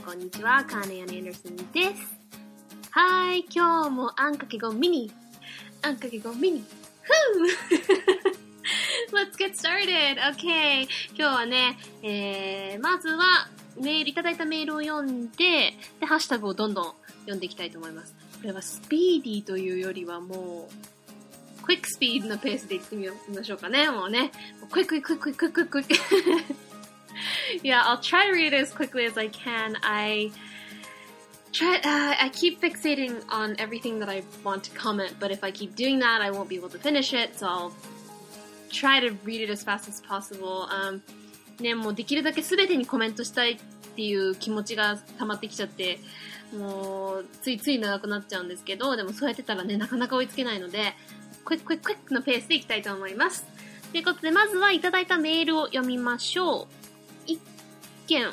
んこんにちは、Karni and Anderson です。はい、今日もあんかけ5ミニ、あんかけ5ミニ、Let's get started! Okay! 今日はね、まずはメール、いただいたメールを読んで、で、ハッシュタグをどんどん読んでいきたいと思います。これはスピーディーというよりはもう、クイックスピードのペースでいってみましょうかね、もうね。クイックイックイックイックイックイックイック。Yeah, I'll try to read it as quickly as I can. I keep fixating on everything that I want to comment, but if I keep doing that, I won't be able to finish it, so I'll try to read it as fast as possible. ね、もうできるだけ全てにコメントしたいっていう気持ちが溜まってきちゃって、もうついつい長くなっちゃうんですけど、でもそうやってたらね、なかなか追いつけないので、クイッククイッククイックのペースでいきたいと思います。ということで、まずはいただいたメールを読みましょう。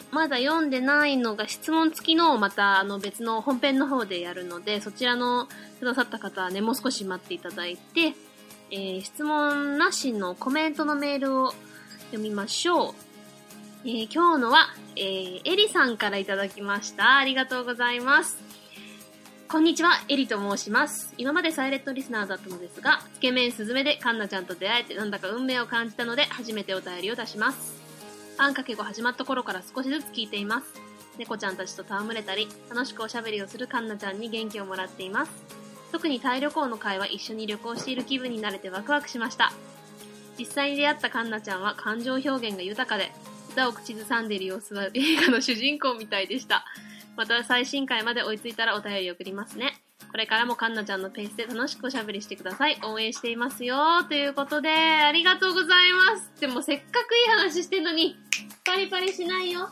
まだ読んでないのが質問付きのをまた別の本編の方でやるので、そちらのくださった方はね、もう少し待っていただいて、質問なしのコメントのメールを読みましょう。今日のは、エリさんからいただきました。ありがとうございます。こんにちは、エリと申します。今までサイレントリスナーだったのですが、つけ麺すずめでカンナちゃんと出会えてなんだか運命を感じたので、初めてお便りを出します。あんかけ5始まった頃から少しずつ聞いています。猫ちゃんたちと戯れたり、楽しくおしゃべりをするカンナちゃんに元気をもらっています。特にタイ旅行の会は一緒に旅行している気分になれてワクワクしました。実際に出会ったカンナちゃんは感情表現が豊かで、歌を口ずさんでいる様子は映画の主人公みたいでした。また最新回まで追いついたらお便り送りますね。これからもカンナちゃんのペースで楽しくおしゃべりしてください。応援していますよ。ということで、ありがとうございます。でもせっかくいい話してんのに、パリパリしないよ。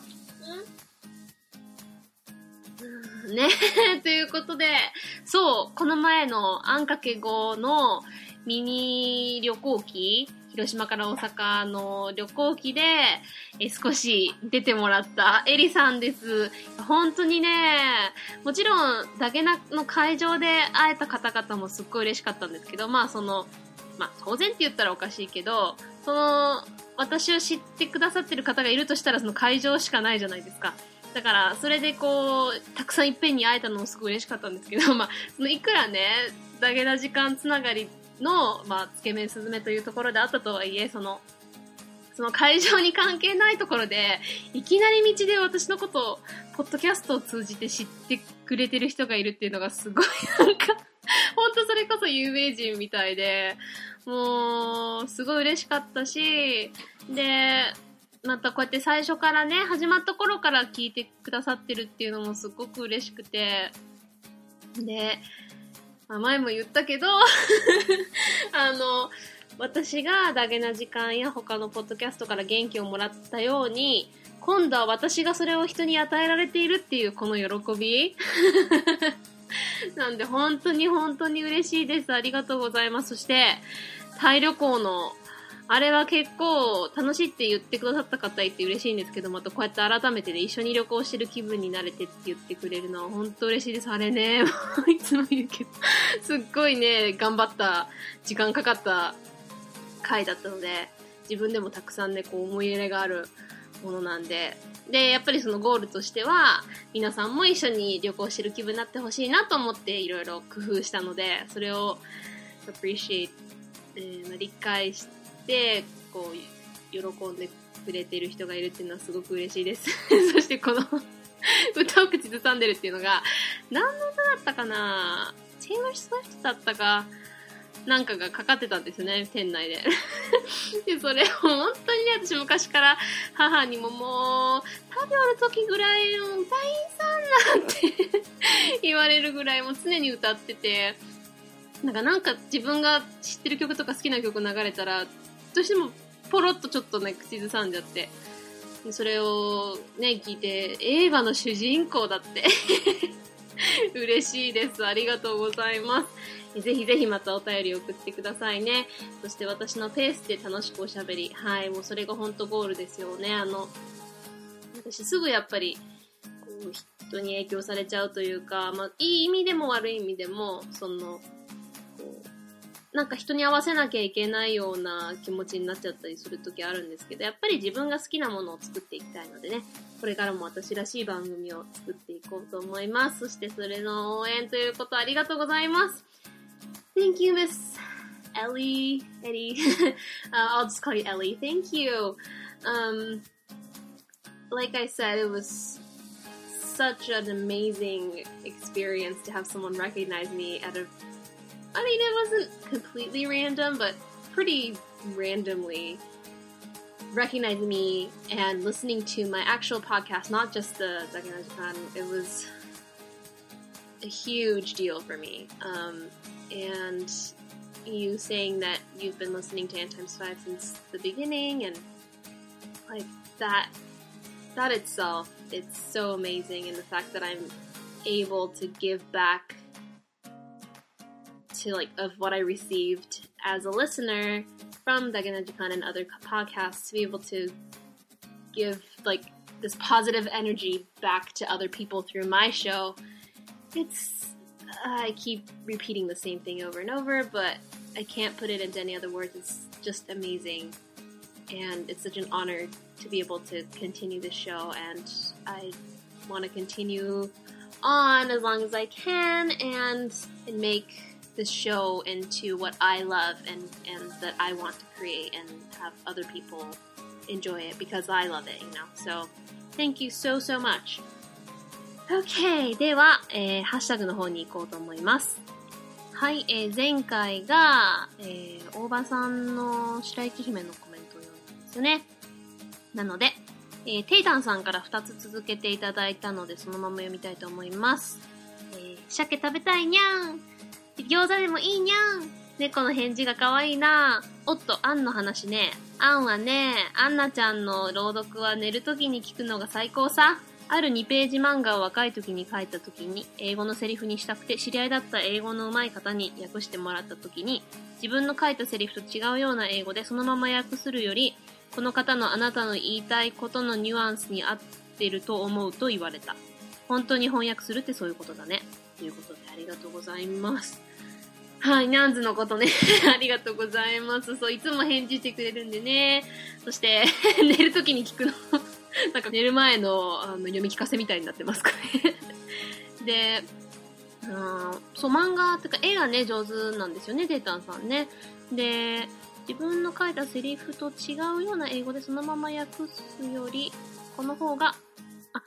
うんねえ、ということで、そう、この前のあんかけ5のミニ旅行機、広島から大阪の旅行機で少し出てもらったエリさんです。本当にね、もちろんダゲナの会場で会えた方々もすっごい嬉しかったんですけど、当然って言ったらおかしいけど、私を知ってくださってる方がいるとしたらその会場しかないじゃないですか。だから、それでたくさんいっぺんに会えたのもすごい嬉しかったんですけど、いくらね、ダゲナ時間つながりの、つけ麺すずめというところであったとはいえ、その会場に関係ないところで、いきなり道で私のことを、ポッドキャストを通じて知ってくれてる人がいるっていうのがすごいほんとそれこそ有名人みたいで、もう、すごい嬉しかったし、で、またこうやって最初からね、始まった頃から聞いてくださってるっていうのもすごく嬉しくて、で、前も言ったけど私がダゲな時間や他のポッドキャストから元気をもらったように、今度は私がそれを人に与えられているっていうこの喜びなんで本当に本当に嬉しいです。ありがとうございます。そしてタイ旅行のあれは結構楽しいって言ってくださった方いて嬉しいんですけど、またこうやって改めてね、一緒に旅行してる気分になれてって言ってくれるのは本当嬉しいです。あれね、いつも言うけど、すっごいね、頑張った、時間かかった回だったので、自分でもたくさんね、思い入れがあるものなんで、で、やっぱりそのゴールとしては、皆さんも一緒に旅行してる気分になってほしいなと思っていろいろ工夫したので、それを、appreciate、理解して、で喜んでくれてる人がいるっていうのはすごく嬉しいですそしてこの歌を口ずさんでるっていうのが何の歌だったかな、テイラー・スウィフトだったかなんかがかかってたんですね、店内ででそれを本当にね、私昔から母にももう旅をの時ぐらいの歌いさんなんて言われるぐらいも常に歌ってて、なんか自分が知ってる曲とか好きな曲流れたらどうしてもポロッとちょっとね、口ずさんじゃって、それをね、聞いて映画の主人公だって嬉しいです。ありがとうございます。ぜひぜひまたお便り送ってくださいね。そして私のペースで楽しくおしゃべり、はい、もうそれが本当ゴールですよね。私すぐやっぱり人に影響されちゃうというか、いい意味でも悪い意味でもなんか人に合わせなきゃいけないような気持ちになっちゃったりする時あるんですけど、やっぱり自分が好きなものを作っていきたいのでね、これからも私らしい番組を作っていこうと思います。そしてそれの応援ということありがとうございます。 Thank you Miss Ellie Eddie 、I'll just call you Ellie. Thank you、Like I said, it was such an amazing experience to have someone recognize me at a I mean, it wasn't completely random, but pretty randomly recognizing me and listening to my actual podcast, not just the Zakana Japan. It was a huge deal for me. And you saying that you've been listening to N×5 since the beginning, and like that itself, it's so amazing. And the fact that I'm able to give back to like of what I received as a listener from Dagana Japan and other podcasts, to be able to give like this positive energy back to other people through my show, it's I keep repeating the same thing over and over, but I can't put it into any other words. It's just amazing, and it's such an honor to be able to continue this show, and I want to continue on as long as I can and make this show into what I love and that I want to create and have other people enjoy it because I love it, you know. So, thank you so, so much. Okay, では、ハッシュタグの方に行こうと思います。はい、前回が、大場さんの白雪姫のコメントを読んだんですよね。なので、テイタンさんから2つ続けていただいたので、そのまま読みたいと思います。鮭食べたいにゃん、餃子でもいいにゃん、猫の返事が可愛いな、おっと、アンの話ね、アンはね、アンナちゃんの朗読は寝るときに聞くのが最高さ。ある2ページ漫画を若い時に書いた時に英語のセリフにしたくて、知り合いだった英語の上手い方に訳してもらった時に、自分の書いたセリフと違うような英語でそのまま訳するより、この方のあなたの言いたいことのニュアンスに合ってると思うと言われた。本当に翻訳するってそういうことだね、ということでありがとうございます。はい、ニャンズのことねありがとうございます。そう、いつも返事してくれるんでね。そして寝るときに聞くのなんか寝る前 の読み聞かせみたいになってますかねで、そう、漫画っていうか絵がね上手なんですよね、データンさんね。で、自分の書いたセリフと違うような英語でそのまま訳すより、この方があ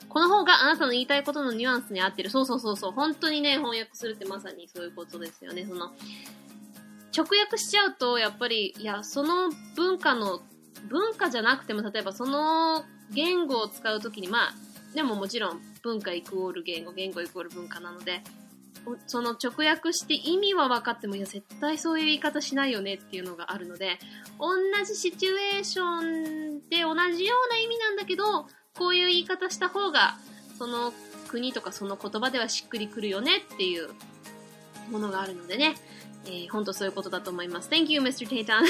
なたの言いたいことのニュアンスに合ってる。そうそうそうそう。本当にね、翻訳するってまさにそういうことですよね。その、直訳しちゃうと、やっぱり、いや、その文化じゃなくても、例えばその言語を使うときに、まあ、でももちろん文化イクオール言語、言語イクオール文化なので、その直訳して意味は分かっても、いや、絶対そういう言い方しないよねっていうのがあるので、同じシチュエーションで同じような意味なんだけど、こういう言い方した方がその国とかその言葉ではしっくりくるよねっていうものがあるのでね、本当そういうことだと思います。 Thank you Mr. Taitan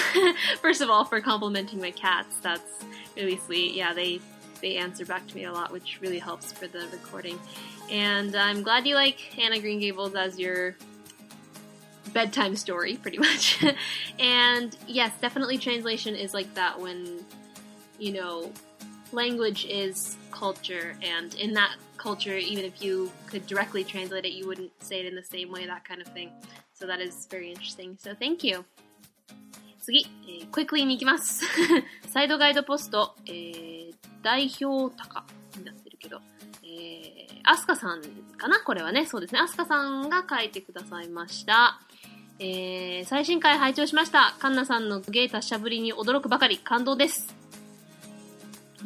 First of all for complimenting my cats. That's really sweet. Yeah, they answer back to me a lot, which really helps for the recording. And I'm glad you like Hannah Green Gables as your bedtime story pretty much. And yes, definitely translation is like that when, you know,language is culture, and in that culture, even if you could directly translate it, you wouldn't say it in the same way, that kind of thing. So that is very interesting. So thank you. 次、quickly に行きます。サイドガイドポスト、代表高になってるけど、アスカさんかな？これはね、そうですね。アスカさんが書いてくださいました。最新回拝聴しました。カンナさんの芸達者ぶりに驚くばかり、感動です。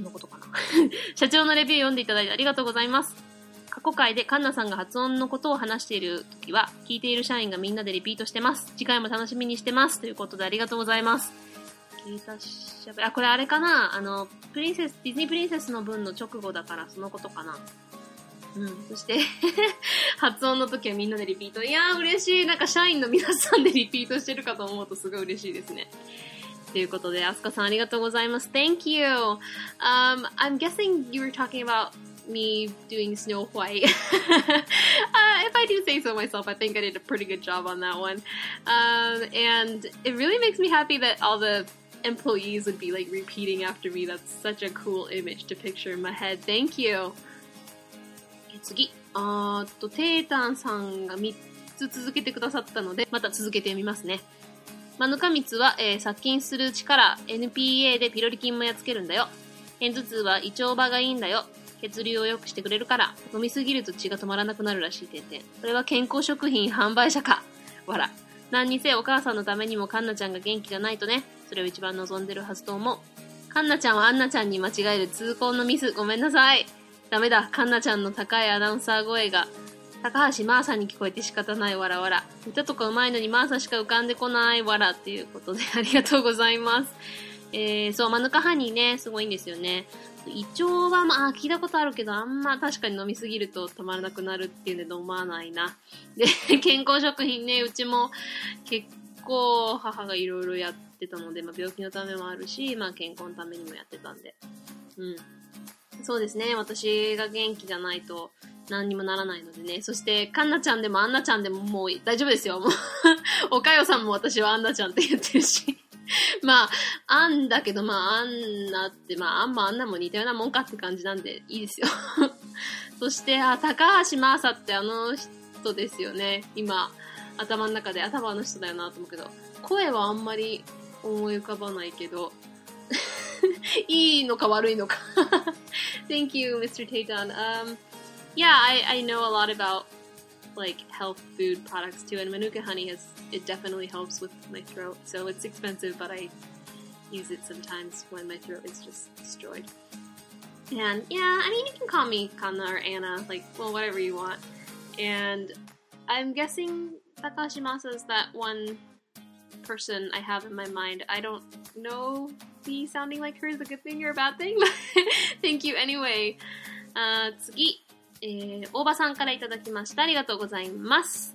のことかな社長のレビュー読んでいただいてありがとうございます。過去回でカンナさんが発音のことを話しているときは聞いている社員がみんなでリピートしてます。次回も楽しみにしてます、ということでありがとうございます。聞いたしゃべり、これあれかな、ディズニープリンセスの分の直後だからそのことかな。うん、そして発音の時はみんなでリピート、いやー嬉しい。なんか社員の皆さんでリピートしてるかと思うとすごい嬉しいですね、ということで、アスカさんありがとうございます。Thank you. I'm guessing you were talking about me doing snow white. if I do say so myself, I think I did a pretty good job on that one. And it really makes me happy that all the employees would be like repeating after me. That's such a cool image to picture in my head. Thank you. 次、テータンさんが3つ続けてくださったので、また続けてみますね。マヌカミツは、殺菌する力、NPA でピロリ菌もやっつけるんだよ。片頭痛は胃腸場がいいんだよ。血流を良くしてくれるから、飲みすぎると血が止まらなくなるらしい点々。これは健康食品販売者か。わら。何にせよお母さんのためにもカンナちゃんが元気がないとね。それを一番望んでるはずと思う。カンナちゃんはアンナちゃんに間違える痛恨のミス。ごめんなさい。ダメだ。カンナちゃんの高いアナウンサー声が、高橋マーサに聞こえて仕方ない。わらわら。歌とか上手いのにマーサしか浮かんでこない。わら。っていうことでありがとうございます。そう、マヌカハニーね、すごいんですよね。胃腸は、まあ、聞いたことあるけど、あんま確かに飲みすぎると止まらなくなるっていうんで飲まないな。で、健康食品ね、うちも結構母がいろいろやってたので、まあ、病気のためもあるし、まあ、健康のためにもやってたんで。うん。そうですね、私が元気じゃないと何にもならないのでね。そして、カンナちゃんでもアンナちゃんでももう大丈夫ですよ。もうおかよさんも私はアンナちゃんって言ってるし。まあ、あんだけど、まあ、あんなって、まあ、あんもあんなも似たようなもんかって感じなんで、いいですよ。そして、高橋真麻ってあの人ですよね。今、頭の中で、頭あの人だよなと思うけど、声はあんまり思い浮かばないけど、いいのか悪いのか。Thank you, Mr. Taetan. Yeah, I know a lot about, like, health food products too, and Manuka honey has...It definitely helps with my throat, so it's expensive, but I use it sometimes when my throat is just destroyed. And yeah, I mean, you can call me Kanna or Anna, like, well, whatever you want. And I'm guessing Takashimasa is that one person I have in my mind. I don't know me sounding like her is a good thing or a bad thing, but thank you anyway. 次、Obaさんからいただきました。ありがとうございます。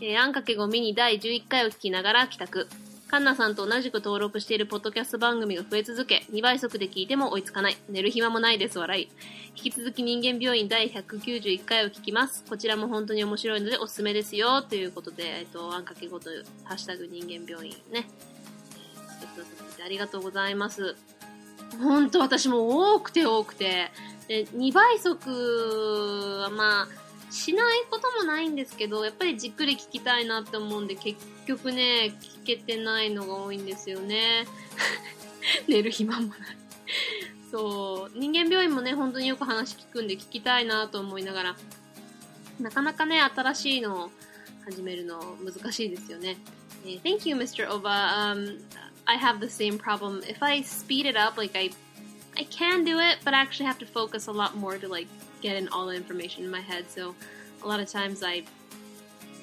あん×5ミニ第11回を聞きながら帰宅。カンナさんと同じく登録しているポッドキャスト番組が増え続け、2倍速で聞いても追いつかない。寝る暇もないです、笑い。引き続き人間病院第191回を聞きます。こちらも本当に面白いのでおすすめですよ。ということで、あん×5というハッシュタグ人間病院ね。ありがとうございます。ほんと私も多くて。で、2倍速はまあ、しないこともないんですけど、やっぱりじっくり聞きたいなって思うんで、結局ね、聞けてないのが多いんですよね。寝る暇もない。そう。人間病院もね、本当によく話聞くんで聞きたいなと思いながら、なかなかね、新しいのを始めるの難しいですよね。Thank you, Mr. Oba.、I have the same problem. If I speed it up, like I can do it, but I actually have to focus a lot more to like,get in all the information in my head, so a lot of times I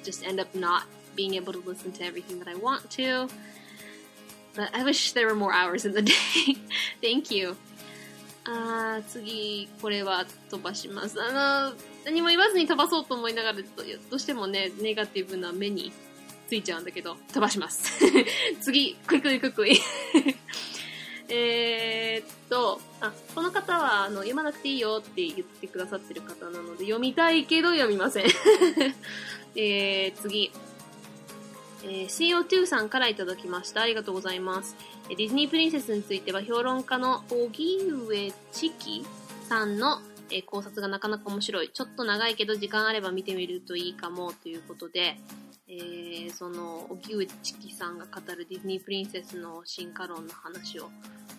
just end up not being able to listen to everything that I want to, but I wish there were more hours in the day. Thank you. 次、これは飛ばします。何も言わずに飛ばそうと思いながら、どうしてもね、ネガティブな目についちゃうんだけど、飛ばします。次、クイ。この方は、読まなくていいよって言ってくださってる方なので、読みたいけど読みません。次。CO2 さんからいただきました。ありがとうございます。ディズニープリンセスについては、評論家の荻上知己さんの、考察がなかなか面白い。ちょっと長いけど、時間あれば見てみるといいかも、ということで、その、荻上知己さんが語るディズニープリンセスの進化論の話を、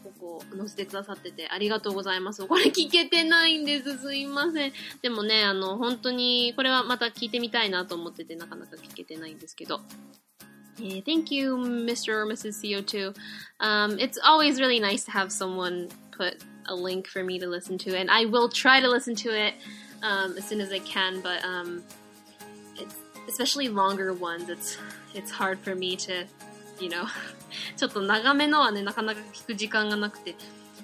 ここ載せてくださっててありがとうございます。これ聞けてないんです。すいません。でもね、本当に、これはまた聞いてみたいなと思ってて、なかなか聞けてないんですけど。Thank you, Mr. or Mrs. CO2. It's always really nice to have someone put a link for me to listen to, and I will try to listen to it as soon as I can, but it's, especially longer ones, it's hard for me to, you know, ちょっと長めのはね、なかなか聞く時間がなくて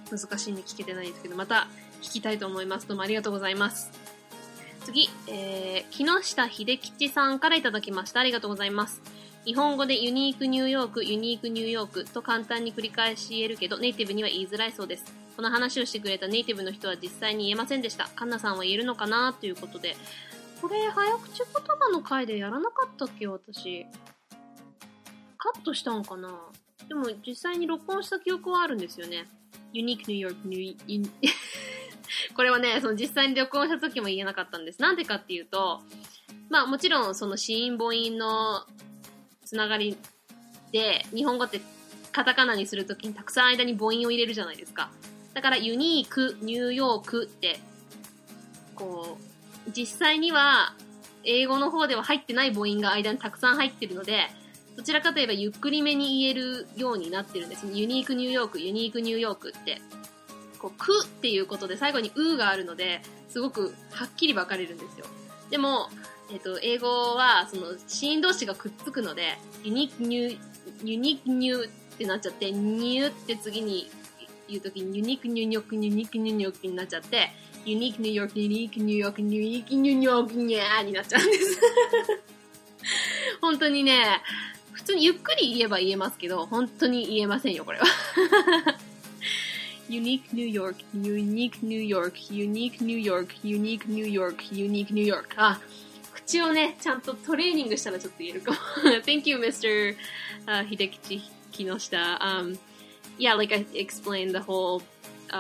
難しいんで聞けてないですけど、また聞きたいと思います。どうもありがとうございます。次、木下秀吉さんからいただきました。ありがとうございます。日本語でユニークニューヨークと簡単に繰り返し言えるけど、ネイティブには言いづらいそうです。この話をしてくれたネイティブの人は実際に言えませんでした。カンナさんは言えるのかなということで、これ早口言葉の回でやらなかったっけ、私。カットしたのかな。でも実際に録音した記憶はあるんですよね。ユニークニューヨークニューインこれはね、その実際に録音した時も言えなかったんです。なんでかっていうと、まあもちろんその子音母音のつながりで、日本語ってカタカナにするときにたくさん間に母音を入れるじゃないですか。だからユニーク、ニューヨークって、こう、実際には英語の方では入ってない母音が間にたくさん入ってるので、どちらかといえばゆっくりめに言えるようになってるんですね。ユニークニューヨーク、ユニークニューヨークって、こう、くっていうことで最後にうがあるので、すごくはっきり分かれるんですよ。でも、英語はその子音同士がくっつくので、ユニークニューってなっちゃって、ニューって次に言うときにユニークニューニョークニューニークニューニョークになっちゃって、ユニークニューヨークニューニークニューヨークニューニークニューニョークニューになっちゃうんです。本当にね、普通にゆっくり言えば言えますけど、本当に言えませんよ、これは。ユニークニューヨーク、ユニークニューヨーク、ユニークニューヨーク、ユニークニューヨーク、ユニークニューヨーク。あ、口をね、ちゃんとトレーニングしたらちょっと言えるかも。Thank you, Mr. Hideki Kinoshita. Yeah, like I explained, the whole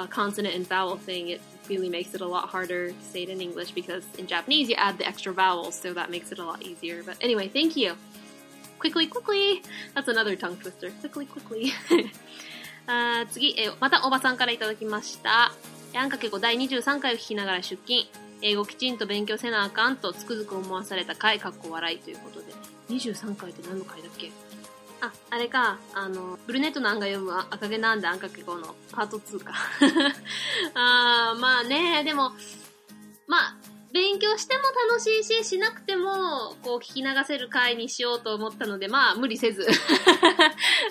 consonant and vowel thing, it really makes it a lot harder to say it in English because in Japanese you add the extra vowels, so that makes it a lot easier. But anyway, thank you.Quickly, quickly. That's another tongue twister. Quickly, quickly. 次、またおばさんからいただきました。あんx5第23回を聞きながら出勤。英語きちんと勉強せなあかんとつくづく思わされた回、かっこ笑いということで。23回って何の回だっけ？あ、あれか。ブルネットの案が読む赤毛なんであんx5のパート2か。まあね、でも、まあ、勉強しても楽しいし、しなくても、こう、聞き流せる回にしようと思ったので、まあ、無理せず。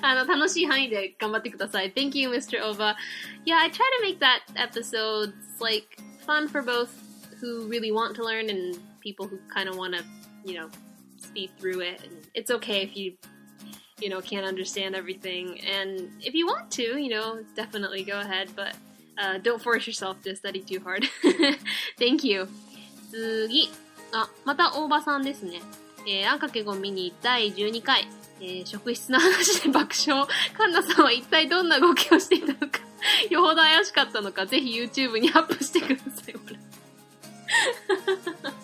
楽しい範囲で頑張ってください。Thank you, Mr. Oba. Yeah, I try to make that episode, like, fun for both who really want to learn and people who kind of want to, you know, speed through it. And it's okay if you, you know, can't understand everything. And if you want to, you know, definitely go ahead, but don't force yourself to study too hard. Thank you.次、あ、また大場さんですね。あん×5ミニ第12回、職質の話で爆笑。カンナさんは一体どんな動きをしていたのか、よほど怪しかったのか、ぜひ YouTube にアップしてください。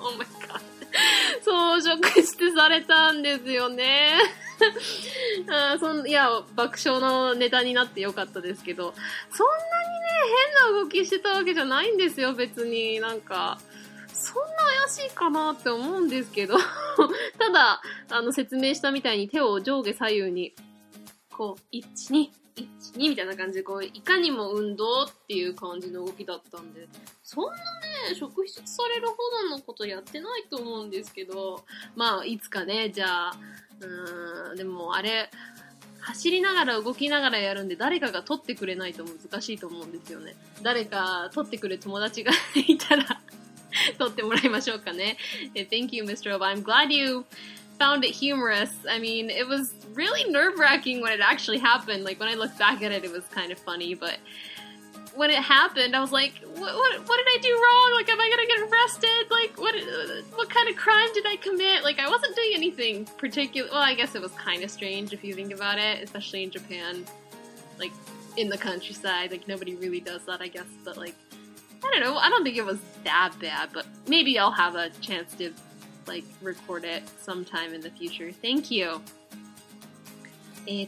Oh my god。そう、職質されたんですよね。いや、爆笑のネタになってよかったですけど、そんなにね、変な動きしてたわけじゃないんですよ、別に。なんか。そんな怪しいかなって思うんですけど、ただ、説明したみたいに手を上下左右に、こう、1、2、1、2みたいな感じで、こう、いかにも運動っていう感じの動きだったんで、そんなね、職質されるほどのことやってないと思うんですけど、まあ、いつかね、じゃあ、でもあれ、走りながら動きながらやるんで、誰かが撮ってくれないと難しいと思うんですよね。誰か撮ってくれる友達がいたら、撮ってもらいましょうかね。Thank you, Mr. Oba. I'm glad you found it humorous. I mean, it was really nerve-wracking when it actually happened. Like, when I look back at it, it was kind of funny. But when it happened, I was like, what did I do wrong? Like, am I going to get arrested? Like, what kind of crime did I commit? Like, I wasn't doing anything particular. Well, I guess it was kind of strange if you think about it, especially in Japan. Like, in the countryside. Like, nobody really does that, I guess. But, like,I don't know, I don't think it was that bad, but maybe I'll have a chance to, like, record it sometime in the future. Thank you.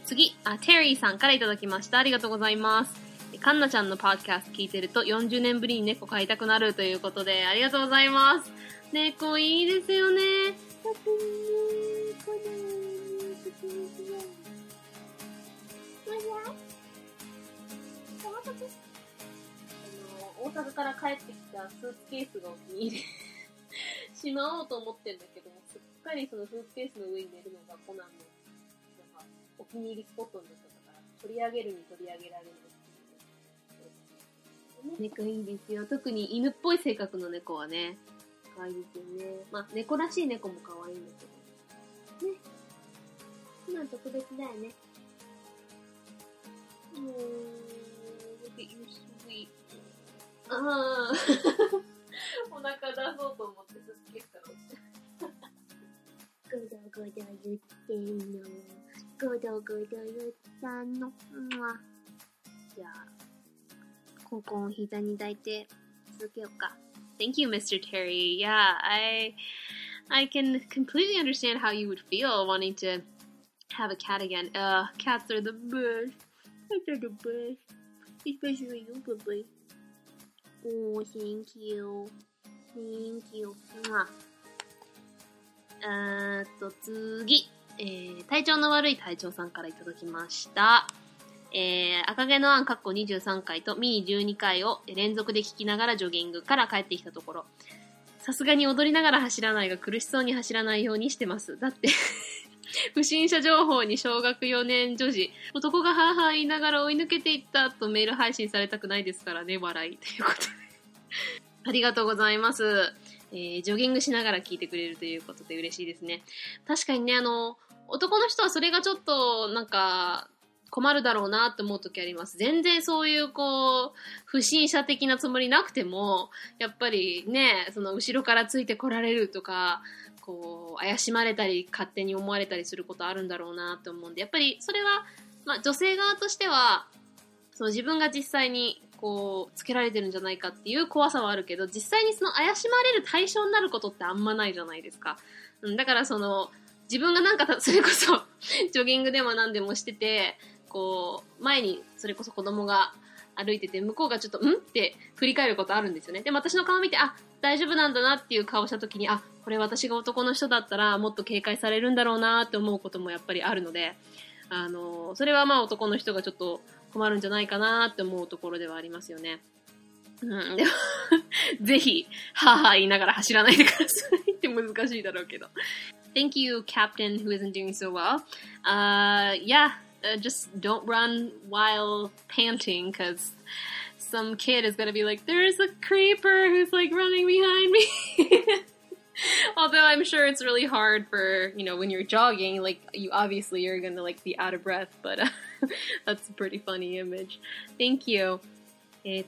次、Terry さんからいただきました。ありがとうございます。カンナちゃんのパーキャスト聞いてると40年ぶりに猫飼いたくなるということで、ありがとうございます。猫いいですよね。大阪から帰ってきたスーツケースがお気に入りしまおうと思ってんだけども、すっかりそのスーツケースの上に寝るのがコナンのなんかお気に入りスポットになっちゃったから、取り上げるに取り上げられるっていう、ね。猫いいんですよ。特に犬っぽい性格の猫はね、可愛いですよね。まあ、猫らしい猫も可愛いんだけどね。今特別だよね。Look at you, sweet.お腹出そうと思ってスーツケースから落ちてごど言ってんの。ごどごど言ったの。じゃあ、ココンを膝に抱いて続けようか。Thank you, Mr. Terry. Yeah, I can completely understand how you would feel wanting to have a cat again. Cats are the best. Cats are the best. Especially you, Bubbly. Oh, thank you. Thank you. 次、体調の悪い隊長さんからいただきました。赤毛のアン(23回とミニ12回を連続で聞きながらジョギングから帰ってきたところ、さすがに踊りながら走らないが苦しそうに走らないようにしてます。だって、不審者情報に小学4年女児、男がハーハー言いながら追い抜けていったとメール配信されたくないですからね、笑い。ということで。ありがとうございます。ジョギングしながら聞いてくれるということで嬉しいですね。確かにね、男の人はそれがちょっと、なんか、困るだろうなって思う時あります。全然そういう、不審者的なつもりなくても、やっぱりね、後ろからついてこられるとか、怪しまれたり、勝手に思われたりすることあるんだろうなって思うんで、やっぱり、それは、まあ、女性側としては、自分が実際に、つけられてるんじゃないかっていう怖さはあるけど、実際に怪しまれる対象になることってあんまないじゃないですか。だから自分がなんかそれこそジョギングでも何でもしてて、前にそれこそ子供が歩いてて、向こうがちょっとんって振り返ることあるんですよね。でも私の顔見て、あ、大丈夫なんだなっていう顔した時に、あ、これ私が男の人だったらもっと警戒されるんだろうなって思うこともやっぱりあるので、それはまあ男の人がちょっと困るんじゃないかなって思うところではありますよね。うん、でも、ぜひ、はぁはぁ言いながら走らないでくださいって難しいだろうけど。Thank you, Captain, who isn't doing so well. Yeah, just don't run while panting, because some kid is gonna be like, there's a creeper who's like running behind me. Although I'm sure it's really hard for, when you're jogging, like, you're gonna, like, be out of breath, but that's a pretty funny image. Thank you.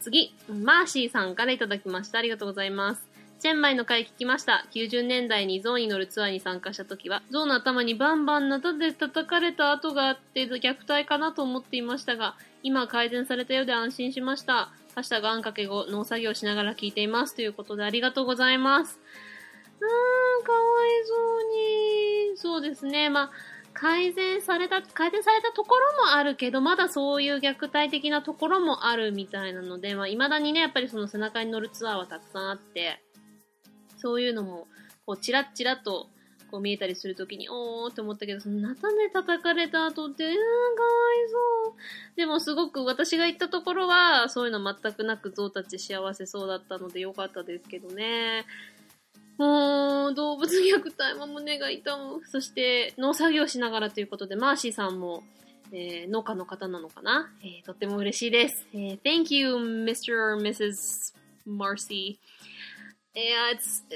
次、Marcy さんからいただきました。ありがとうございます。チェンマイの回聞きました。90年代に象に乗るツアーに参加した時は、象の頭にバンバンなたで叩かれた跡があって虐待かなと思っていましたが、今は改善されたようで安心しました。ハッシュタグあん×5、農作業しながら聞いています。ということでありがとうございます。かわいそうに。そうですね。まあ、改善されたところもあるけど、まだそういう虐待的なところもあるみたいなので、まあ、未だにね、やっぱり背中に乗るツアーはたくさんあって、そういうのも、チラッチラッと、見えたりするときに、おーって思ったけど、なたで叩かれた後って、かわいそう。でもすごく私が行ったところは、そういうの全くなく、ゾウたち幸せそうだったのでよかったですけどね。動物虐待も胸が痛む。そして、農作業しながらということで、マーシーさんも、農家の方なのかな、とっても嬉しいです。Thank you, Mr. or Mrs. Marcy. Yeah, it's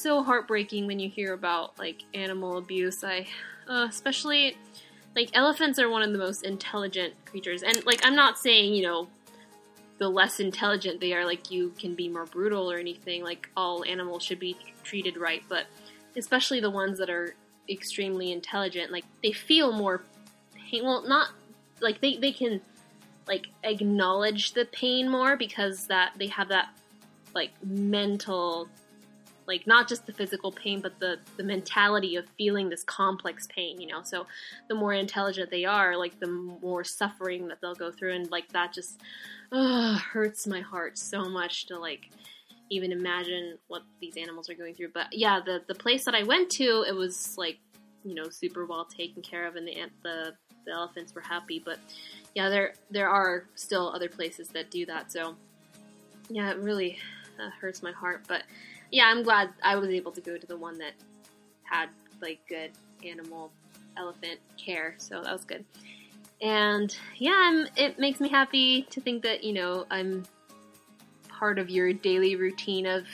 so heartbreaking when you hear about, like, animal abuse. Especially, like, elephants are one of the most intelligent creatures. And, like, I'm not saying, the less intelligent they are, like, you can be more brutal or anything, like, all animals should be treated right, but especially the ones that are extremely intelligent, like, they feel more pain, well, not, like, they can, like, acknowledge the pain more because that, they have that, like, mental, like, not just the physical pain, but the mentality of feeling this complex pain, so the more intelligent they are, like, the more suffering that they'll go through, and, like, that just...hurts my heart so much to, like, even imagine what these animals are going through. But, yeah, the place that I went to, it was, like, super well taken care of, and the elephants were happy. But, yeah, there are still other places that do that. So, yeah, it really hurts my heart. But, yeah, I'm glad I was able to go to the one that had, like, good animal, elephant care. So that was good.And yeah, it makes me happy to think that, I'm part of your daily routine of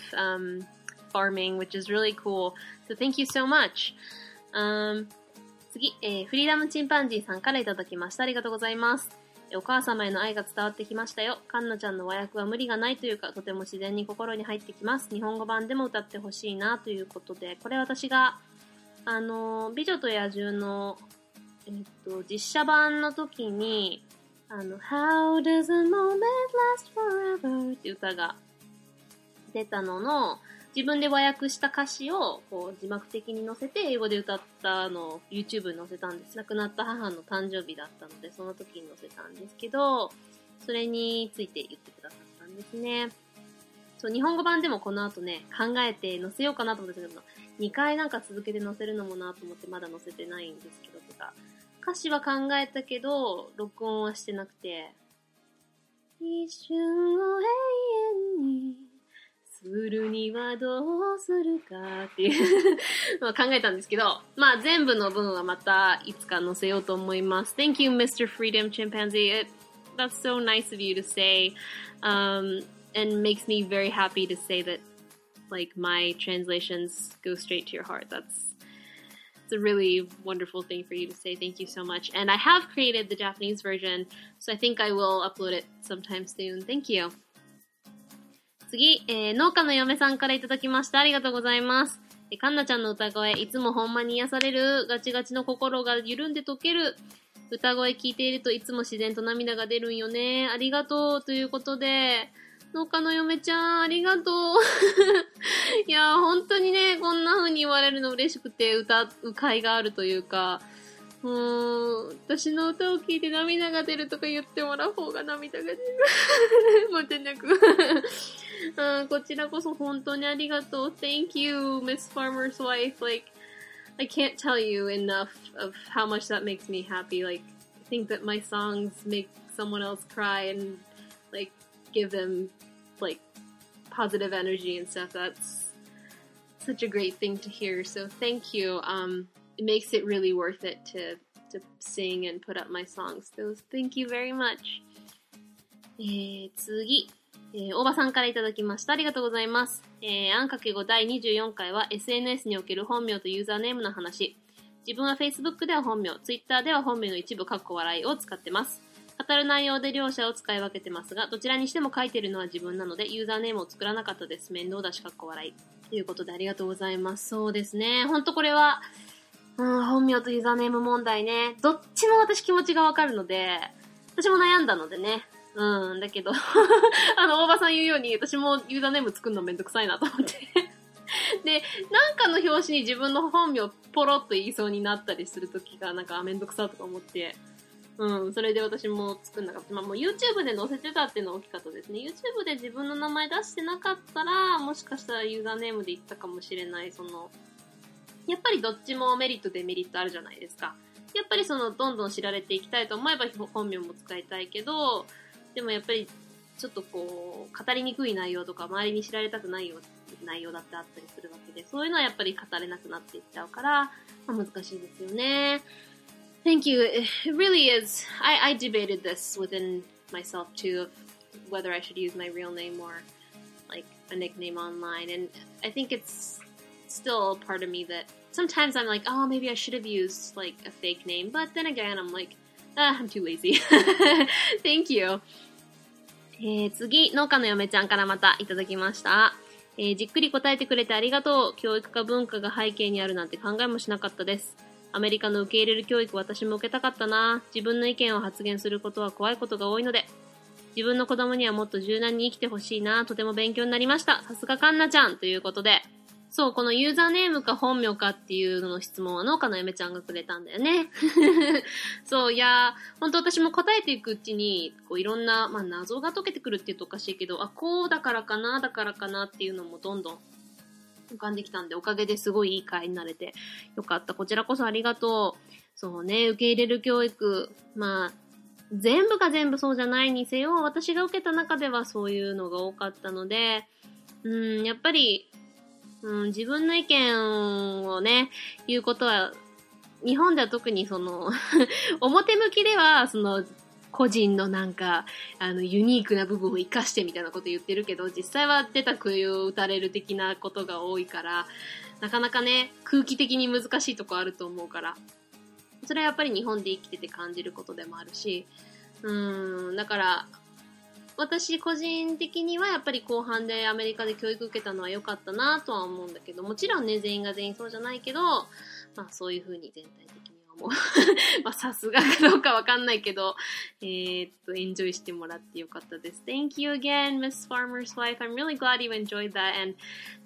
farming, which is really cool. So thank you so much. 次、Freedom Chimpanzee さんからいただきました。ありがとうございます。お母様への愛が伝わってきましたよ。カンナちゃんの和訳は無理がないというか、とても自然に心に入ってきます。日本語版でも歌ってほしいなということで、これ私が美女と野獣の、実写版の時に、How does a moment last forever って歌が出たのの、自分で和訳した歌詞をこう字幕的に載せて英語で歌ったのを YouTube に載せたんです。亡くなった母の誕生日だったので、その時に載せたんですけど、それについて言ってくださったんですね。そう、日本語版でもこの後ね、考えて載せようかなと思ってたけど、2回なんか続けて載せるのもなと思ってまだ載せてないんですけど、とか、歌詞は考えたけど、録音はしてなくて、一瞬を永遠に、するにはどうするかっていうのを考えたんですけど、まあ全部の分はまたいつか載せようと思います。Thank you, Mr. Freedom Chimpanzee. That's so nice of you to say. And makes me very happy to say that, like, my translations go straight to your heart. It's a really wonderful thing for you to say. Thank you so much. And I have created the Japanese version, so I think I will upload it sometime soon. Thank you.次、農家の嫁さんからいただきました。ありがとうございます。かんなちゃんの歌声、いつもほんまに癒される。ガチガチの心が緩んで溶ける。歌声聞いているといつも自然と涙が出るんよね。ありがとう。ということで、農家の嫁ちゃん、ありがとう。いや、本当にね、こんな風に言われるの嬉しくて、歌う甲斐があるというか、私の歌を聴いて涙が出るとか言ってもらう方が涙が出る。もうじゃなく、こちらこそ本当にありがとう。Thank you, Miss Farmer's Wife. Like, I can't tell you enough of how much that makes me happy. Like, I think that my songs make someone else cry and, like, give them, like, positive energy and stuff. That's such a great thing to hear. So thank you. It makes it really worth it to sing and put up my songs. So thank you very much. 次、Oba さんからいただきました。ありがとうございます。あん×5 第24回は SNS における本名とユーザーネームの話。自分は Facebook では本名、Twitter では本名の一部 を使ってます。語る内容で両者を使い分けてますが、どちらにしても書いてるのは自分なので、ユーザーネームを作らなかったです。面倒だし。 ということでありがとうございます。そうですね。ほんとこれは、本名とユーザーネーム問題ね。どっちも私気持ちがわかるので、私も悩んだのでね。だけど、大場さん言うように、私もユーザーネーム作るのめんどくさいなと思って。で、なんかの表紙に自分の本名ポロッと言いそうになったりするときが、なんかめんどくさとか思って、それで私も作んなかった。まあもう YouTube で載せてたっていうのは大きかったですね。YouTube で自分の名前出してなかったら、もしかしたらユーザーネームで言ったかもしれない、やっぱりどっちもメリットデメリットあるじゃないですか。やっぱりどんどん知られていきたいと思えば本名も使いたいけど、でもやっぱりちょっとこう、語りにくい内容とか周りに知られたくないような内容だってあったりするわけで、そういうのはやっぱり語れなくなっていっちゃうから、まあ、難しいですよね。Thank you. It really is. I debated this within myself too, of whether I should use my real name or like a nickname online. And I think it's...still part of me that sometimes I'm like, oh, maybe I should have used like a fake name. But then again, I'm like, I'm too lazy. Thank you. 次、農家の嫁ちゃんからまたいただきました。じっくり答えてくれてありがとう。教育か文化が背景にあるなんて考えもしなかったです。アメリカの受け入れる教育、私も受けたかったな。自分の意見を発言することは怖いことが多いので、自分の子供にはもっと柔軟に生きてほしいな。とても勉強になりました。さすがかんなちゃんということで。そう、このユーザーネームか本名かっていうのの質問は農家の嫁ちゃんがくれたんだよね。そう、いやー、ほんと私も答えていくうちに、こういろんな、まあ謎が解けてくるっていうとおかしいけど、こうだからかなっていうのもどんどん浮かんできたんで、おかげですごいいい会になれてよかった。こちらこそありがとう。そうね、受け入れる教育、まあ、全部が全部そうじゃないにせよ、私が受けた中ではそういうのが多かったので、やっぱり、自分の意見をね、言うことは、日本では特に表向きでは、個人のなんか、ユニークな部分を活かしてみたいなこと言ってるけど、実際は出た杭を打たれる的なことが多いから、なかなかね、空気的に難しいとこあると思うから、それはやっぱり日本で生きてて感じることでもあるし、だから、私個人的にはやっぱり後半でアメリカで教育受けたのは良かったなとは思うんだけど、もちろんね全員が全員そうじゃないけど、まあそういう風に全体的にはもうまあさすがかどうかわかんないけど、エンジョイしてもらって良かったです。Thank you again, Miss Farmer's Wife. I'm really glad you enjoyed that, and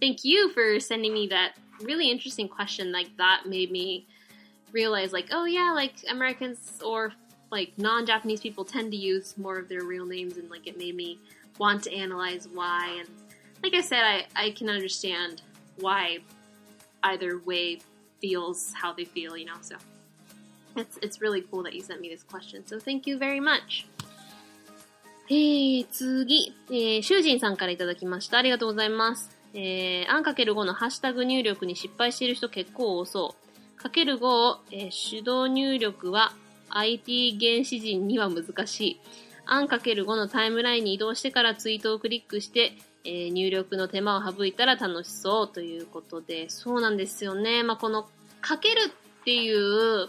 thank you for sending me that really interesting question. Like that made me realize, like, oh yeah, like Americans or like non-Japanese people tend to use more of their real names, and like it made me want to analyze why. And like I said, I can understand why either way feels how they feel, you know. So it's really cool that you sent me this question. So thank you very much. 次、Shujin さんからいただきました。ありがとうございます。あん×5のハッシュタグ入力に失敗している人結構多そう。×5を、手動入力はIT 原始人には難しい。あん×5 のタイムラインに移動してからツイートをクリックして、入力の手間を省いたら楽しそうということで、そうなんですよね。まあ、このかけるっていう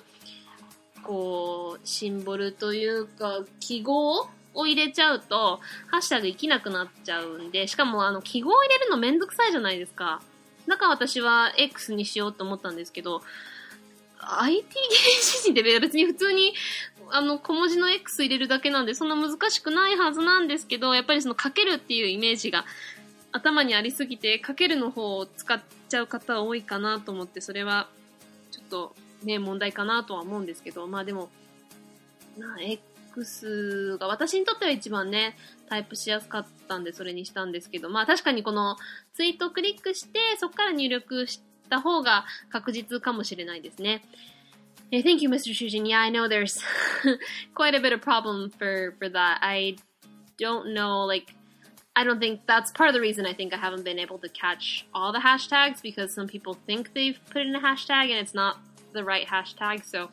こうシンボルというか記号を入れちゃうとハッシュタグ生きなくなっちゃうんで、しかも記号を入れるのめんどくさいじゃないですか。だから私は X にしようと思ったんですけど、IT 原始人って別に普通に小文字の X 入れるだけなんでそんな難しくないはずなんですけど、やっぱりそのかけるっていうイメージが頭にありすぎてかけるの方を使っちゃう方多いかなと思って、それはちょっとね問題かなとは思うんですけど、まあでもまあ X が私にとっては一番ねタイプしやすかったんでそれにしたんですけど、まあ確かにこのツイートをクリックしてそこから入力してた方が確実かもしれないですね。Thank you, Mr. Shujin. Yeah, I know there's quite a bit of problem for that. I don't know, like, I don't think that's part of the reason I think I haven't been able to catch all the hashtags, because some people think they've put in a hashtag and it's not the right hashtag. So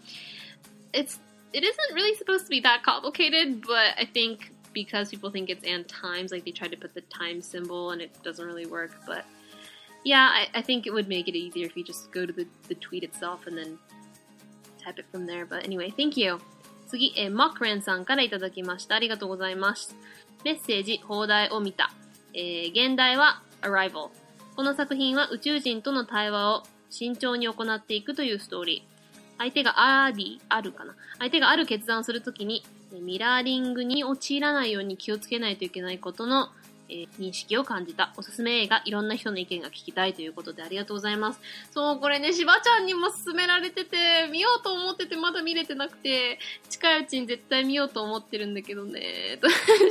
it isn't really supposed to be that complicated, but I think because people think it's and times, like they try to put the time symbol and it doesn't really work, but.Yeah, I think it would make it easier if you just go to the tweet itself and then type it from there. But anyway, thank you. 次、マクレンさんからいただきました。ありがとうございます。メッセージ、放題を見た。現代は Arrival。この作品は宇宙人との対話を慎重に行っていくというストーリー。相手がある決断をするときに、ミラーリングに陥らないように気をつけないといけないことの認識を感じた。おすすめ映画、いろんな人の意見が聞きたいということでありがとうございます。そう、これね、しばちゃんにも勧められてて、見ようと思っててまだ見れてなくて、近いうちに絶対見ようと思ってるんだけどね、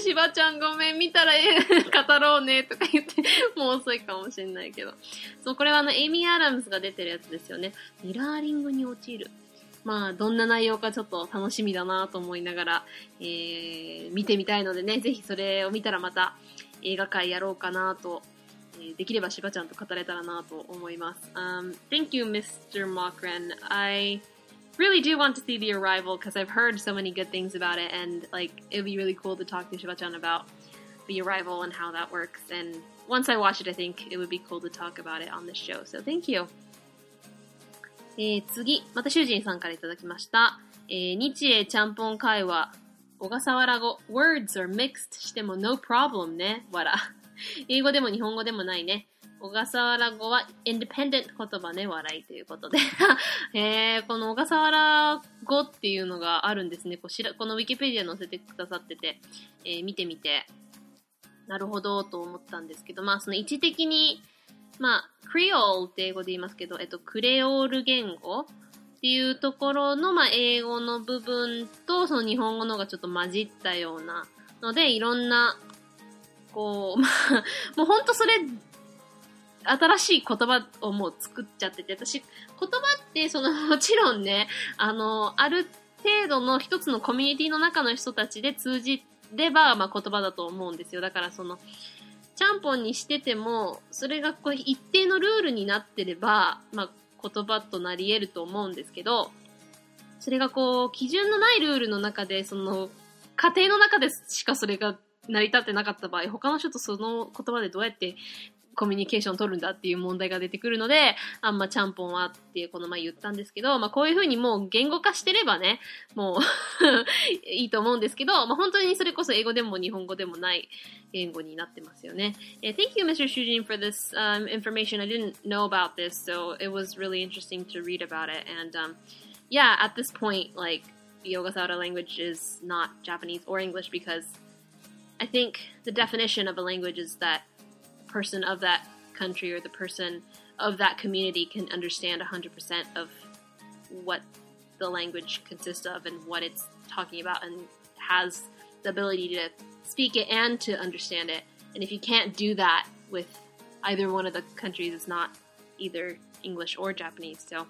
しばちゃんごめん、見たら語ろうね、とか言って、もう遅いかもしれないけど。そう、これはエイミー・アダムスが出てるやつですよね。ミラーリングに陥る。まあ、どんな内容かちょっと楽しみだなと思いながら、見てみたいのでね、ぜひそれを見たらまた、映画会やろうかなと、できればしばちゃんと語れたらなと思います。Thank you, Mr. Mokran. I really do want to see The Arrival because I've heard so many good things about it, and like it'd be really cool to talk to Shiba-chan about The Arrival and how that works. And once I watch it, I think it would be cool to talk about it on this show. So thank you. 次、またシュージンさんからいただきました。日英ちゃんぽん会話。小笠原語 words are mixed しても no problem ね。笑。英語でも日本語でもないね。小笠原語は independent 言葉ね。笑いということで、この小笠原語っていうのがあるんですね。この Wikipedia 載せてくださってて、見てみてなるほどと思ったんですけど、まあその位置的にまあ Creole って英語で言いますけど、クレオール言語っていうところの、まあ、英語の部分とその日本語のがちょっと混じったようなので、いろんなこう、まあ、もうほんとそれ新しい言葉をもう作っちゃってて、私言葉ってそのもちろんねある程度の一つのコミュニティの中の人たちで通じれば、まあ、言葉だと思うんですよ。だからそのちゃんぽんにしててもそれがこう一定のルールになってれば、まあ言葉となり得ると思うんですけど、それがこう基準のないルールの中でその家庭の中でしかそれが成り立ってなかった場合、他の人とその言葉でどうやってコミュニケーション取るんだっていう問題が出てくるので、あんまちゃんぽんはってこの前言ったんですけど、まあこういう風にもう言語化してればね、もういいと思うんですけど、まあ本当にそれこそ英語でも日本語でもない言語になってますよね。Thank you, Mr. Shujin, for this information. I didn't know about this, so it was really interesting to read about it. And yeah, at this point, like Yogasara language is not Japanese or English because I think the definition of a language is that person of that country or the person of that community can understand 100% of what the language consists of and what it's talking about and has the ability to speak it and to understand it. And if you can't do that with either one of the countries, it's not either English or Japanese. So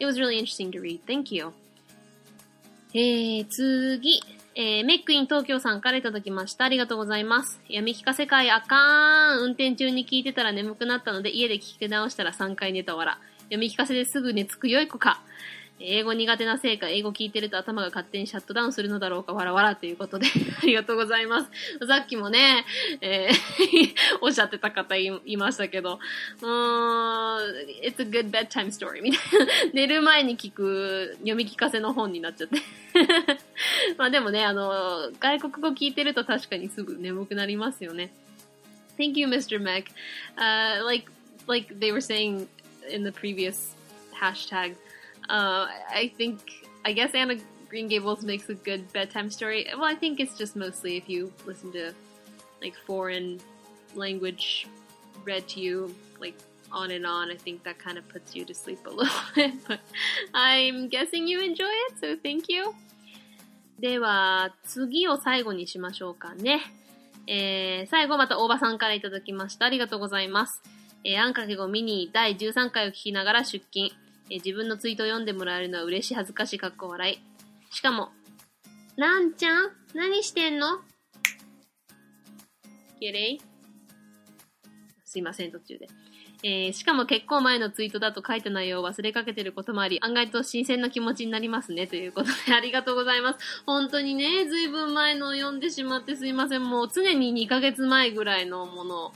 it was really interesting to read. Thank you. 次。メックイン東京さんからいただきました。ありがとうございます。読み聞かせ会あかーん。運転中に聞いてたら眠くなったので、家で聞き直したら3回寝たわら。読み聞かせですぐ寝つく良い子か。英語苦手なせいか、英語聞いてると頭が勝手にシャットダウンするのだろうか、わらわらということでありがとうございます。さっきもね、おっしゃってた方いましたけど、It's a good bedtime story みたいな寝る前に聞く読み聞かせの本になっちゃってまあでもね、外国語聞いてると確かにすぐ眠くなりますよね。 Thank you, Mr. Meg. Like they were saying in the previous hashtag,I think, I guess Anna Green Gables makes a good bedtime story. Well, I think it's just mostly if you listen to, like, foreign language read to you, like, on and on. I think that kind of puts you to sleep a little bit. But I'm guessing you enjoy it, so thank you. では、次を最後にしましょうかね。最後またObaさんからいただきました。ありがとうございます。あんx5ミニ第13回を聞きながら出勤。自分のツイートを読んでもらえるのは嬉しい、恥ずかしい、かっこ笑い。しかも、なんちゃん何してんのゲレイすいません、途中で。しかも結構前のツイートだと書いた内容を忘れかけてることもあり、案外と新鮮な気持ちになりますね、ということでありがとうございます。本当にね、ずいぶん前のを読んでしまってすいません。もう常に2ヶ月前ぐらいのものを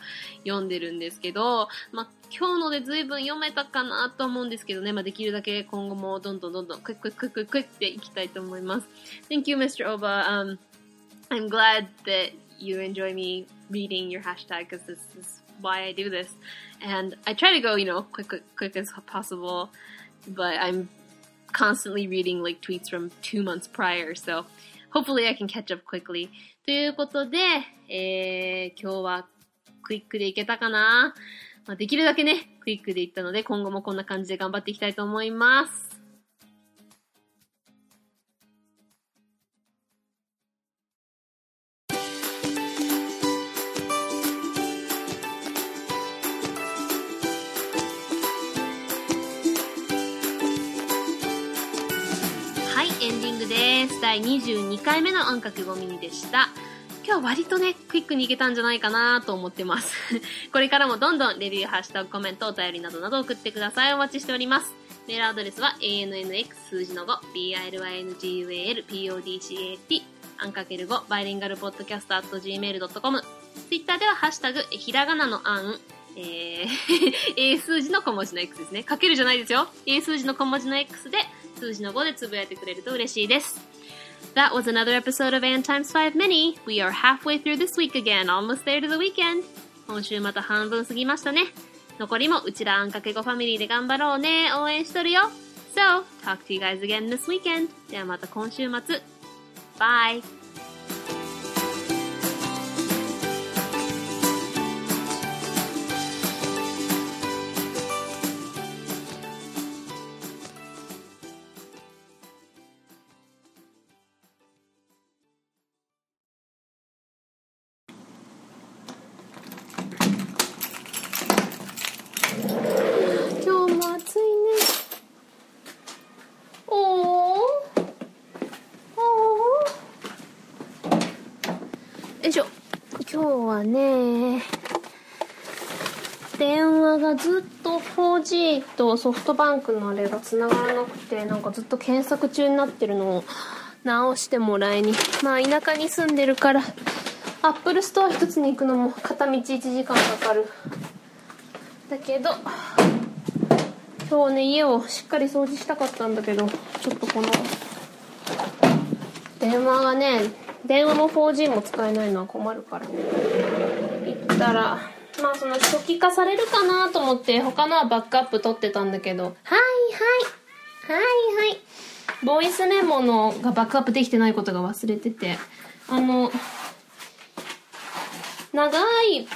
読んでるんですけど、まあ、今日のでずいぶん読めたかなと思うんですけどね、まあ、できるだけ今後もどんどんクイックイックイックイっていきたいと思います。Thank you, Mr. Oba.、I'm glad that you enjoy me reading your hashtag because this is why I do this. And I try to go, you know, quick as possible, but I'm constantly reading like tweets from 2 months prior, so hopefully I can catch up quickly. ということで、今日はクイックでいけたかな、まあ、できるだけね、クイックでいったので、今後もこんな感じで頑張っていきたいと思います。第22回目のあんx5ミニでした。今日割とね、クイックにいけたんじゃないかなと思ってます。これからもどんどんレビュー、ハッシュタグ、コメント、お便りなどなど送ってください。お待ちしております。メールアドレスは ANNX5BLYNGUALPODCAT あん×5 バイリンガルポッドキャスト @gmail.com ツイッターではハッシュタグひらがなのあん英数字の小文字の X ですね。かけるじゃないですよ。英数字の小文字の X で数字の5でつぶやいてくれると嬉しいです。That was another episode of An x5 Mini. We are halfway through this week again, almost there to the weekend. 今週また半分過ぎましたね。残りもうちらあん×5ファミリーで頑張ろうね。応援しとるよ。So, talk to you guys again this weekend. ではまた今週末。Bye!4G とソフトバンクのあれが繋がらなくて、なんかずっと検索中になってるのを直してもらいに、まあ田舎に住んでるからアップルストア一つに行くのも片道1時間かかる。だけど今日ね、家をしっかり掃除したかったんだけど、ちょっとこの電話がね、電話も 4G も使えないのは困るからね。行ったらまあその初期化されるかなと思って他のはバックアップ取ってたんだけど、はい、ボイスメモのがバックアップできてないことが忘れてて、長い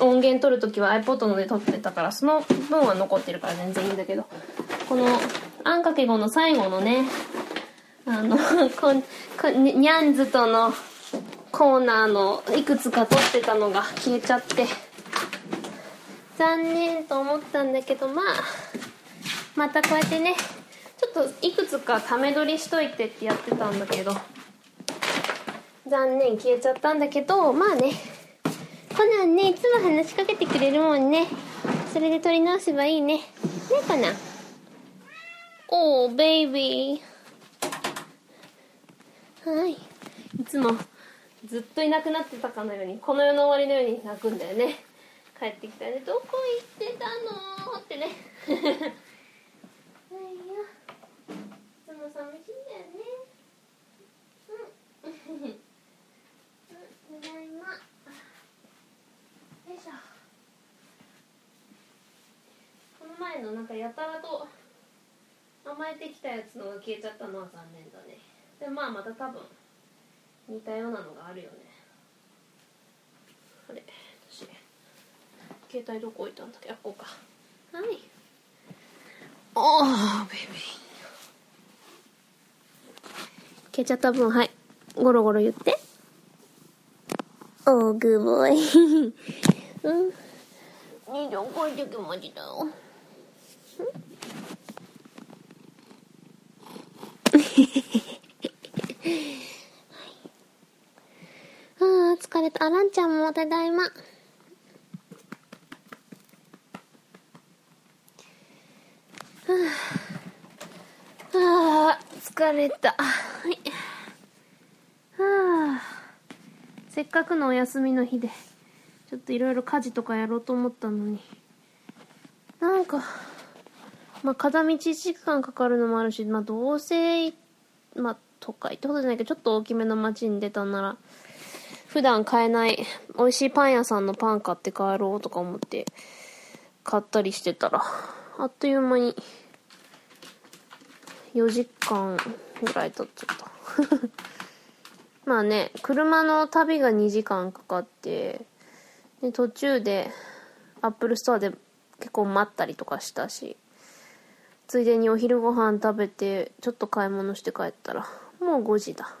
音源取るときは iPod ので取ってたから、その分は残ってるから全然いいんだけど、このあん×5の最後のね、ニャンズとのコーナーのいくつか撮ってたのが消えちゃって残念と思ったんだけど、まあまたこうやってね、ちょっといくつかため撮りしといてってやってたんだけど、残念消えちゃったんだけど、まあね、コナンね、いつも話しかけてくれるもんね。それで撮り直せばいいね。ね、コナン。おー、ベイビー。はい。いつもずっといなくなってたかのように、この世の終わりのように泣くんだよね。帰ってきたらね、どこ行ってたのーってね。ないよ。いつも寂しいんだよね。うん。ただいま。よいしょ。この前のなんかやたらと甘えてきたやつのが消えちゃったのは残念だね。でまあまた多分似たようなのがあるよね。あれ、私携帯どこ置いたんだっけ、あ、こうか。はい。おー、ベイビー。消えちゃった分、はい、ゴロゴロ言って。おー、グーボーイ。うん、兄ちゃんこういう気持ちだよ。ああ、疲れた。あ、ランちゃんもただいま。ああ、疲れた。はい。ああ、せっかくのお休みの日で。ちょっといろいろ家事とかやろうと思ったのに、なんかまあ片道1時間かかるのもあるし、まあどうせまあ都会ってことじゃないけど、ちょっと大きめの街に出たんなら普段買えない美味しいパン屋さんのパン買って帰ろうとか思って買ったりしてたら、あっという間に4時間ぐらい経っちゃった。まあね、車の旅が2時間かかって、で途中でアップルストアで結構待ったりとかしたし、ついでにお昼ご飯食べてちょっと買い物して帰ったらもう5時だ。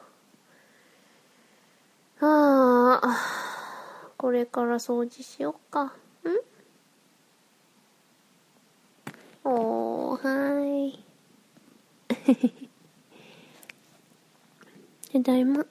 ああ、これから掃除しよっか。おー、はーい。ただいま。